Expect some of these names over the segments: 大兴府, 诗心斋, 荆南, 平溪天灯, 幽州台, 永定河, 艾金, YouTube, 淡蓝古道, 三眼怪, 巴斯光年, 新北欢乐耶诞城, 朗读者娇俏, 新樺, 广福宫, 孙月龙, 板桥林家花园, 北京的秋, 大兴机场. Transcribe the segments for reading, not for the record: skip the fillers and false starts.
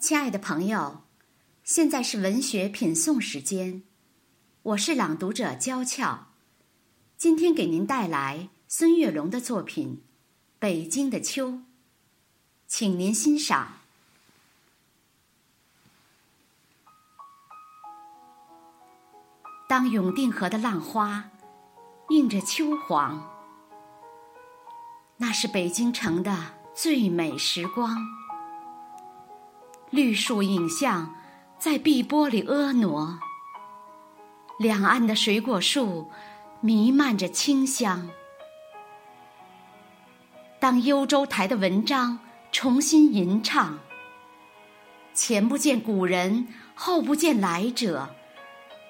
亲爱的朋友，现在是文学品诵时间，我是朗读者娇俏，今天给您带来孙月龙的作品《北京的秋》，请您欣赏。当永定河的浪花映着秋黄，那是北京城的最美时光。绿树影像在碧波里婀娜，两岸的水果树弥漫着清香。当幽州台的文章重新吟唱，前不见古人，后不见来者，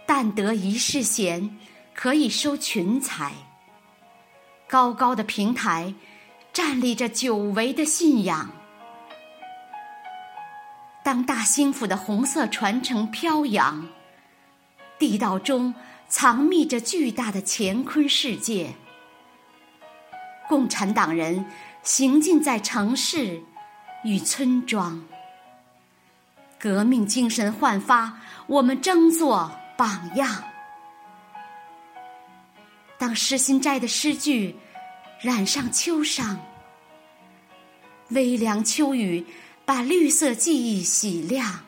但得一世闲，可以收群才。高高的平台站立着久违的信仰。当大兴府的红色传承飘扬，地道中藏密着巨大的乾坤世界。共产党人行进在城市与村庄，革命精神焕发，我们争做榜样。当诗心斋的诗句染上秋殇，微凉秋雨把绿色记忆洗亮，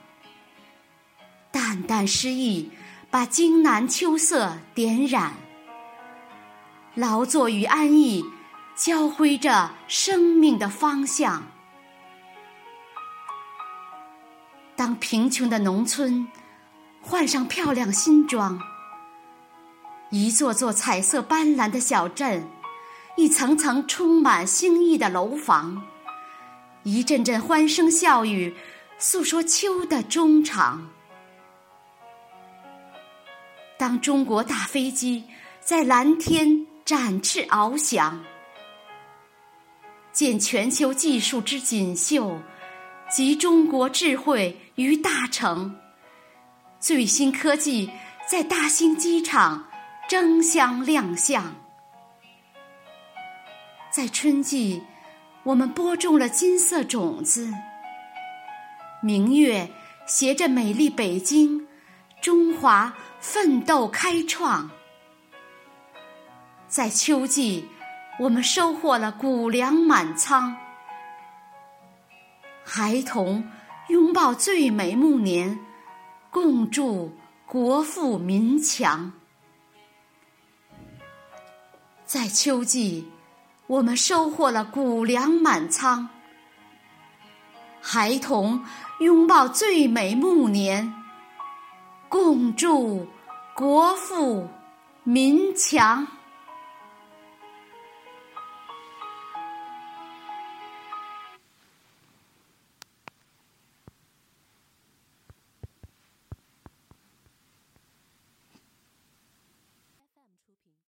淡淡诗意把荆南秋色点染，劳作与安逸交辉着生命的方向。当贫穷的农村换上漂亮新装，一座座彩色斑斓的小镇，一层层充满新意的楼房，一阵阵欢声笑语，诉说秋的衷肠。当中国大飞机在蓝天展翅翱翔，见全球技术之锦绣，集中国智慧于大成，最新科技在大兴机场争相亮相。在春季，我们播种了金色种子，明月携着美丽北京，中华奋斗开创。在秋季，我们收获了谷粮满仓，孩童拥抱最美暮年，共筑国富民强。在秋季，我们收获了谷粮满仓，孩童拥抱最美暮年，共筑国富民强。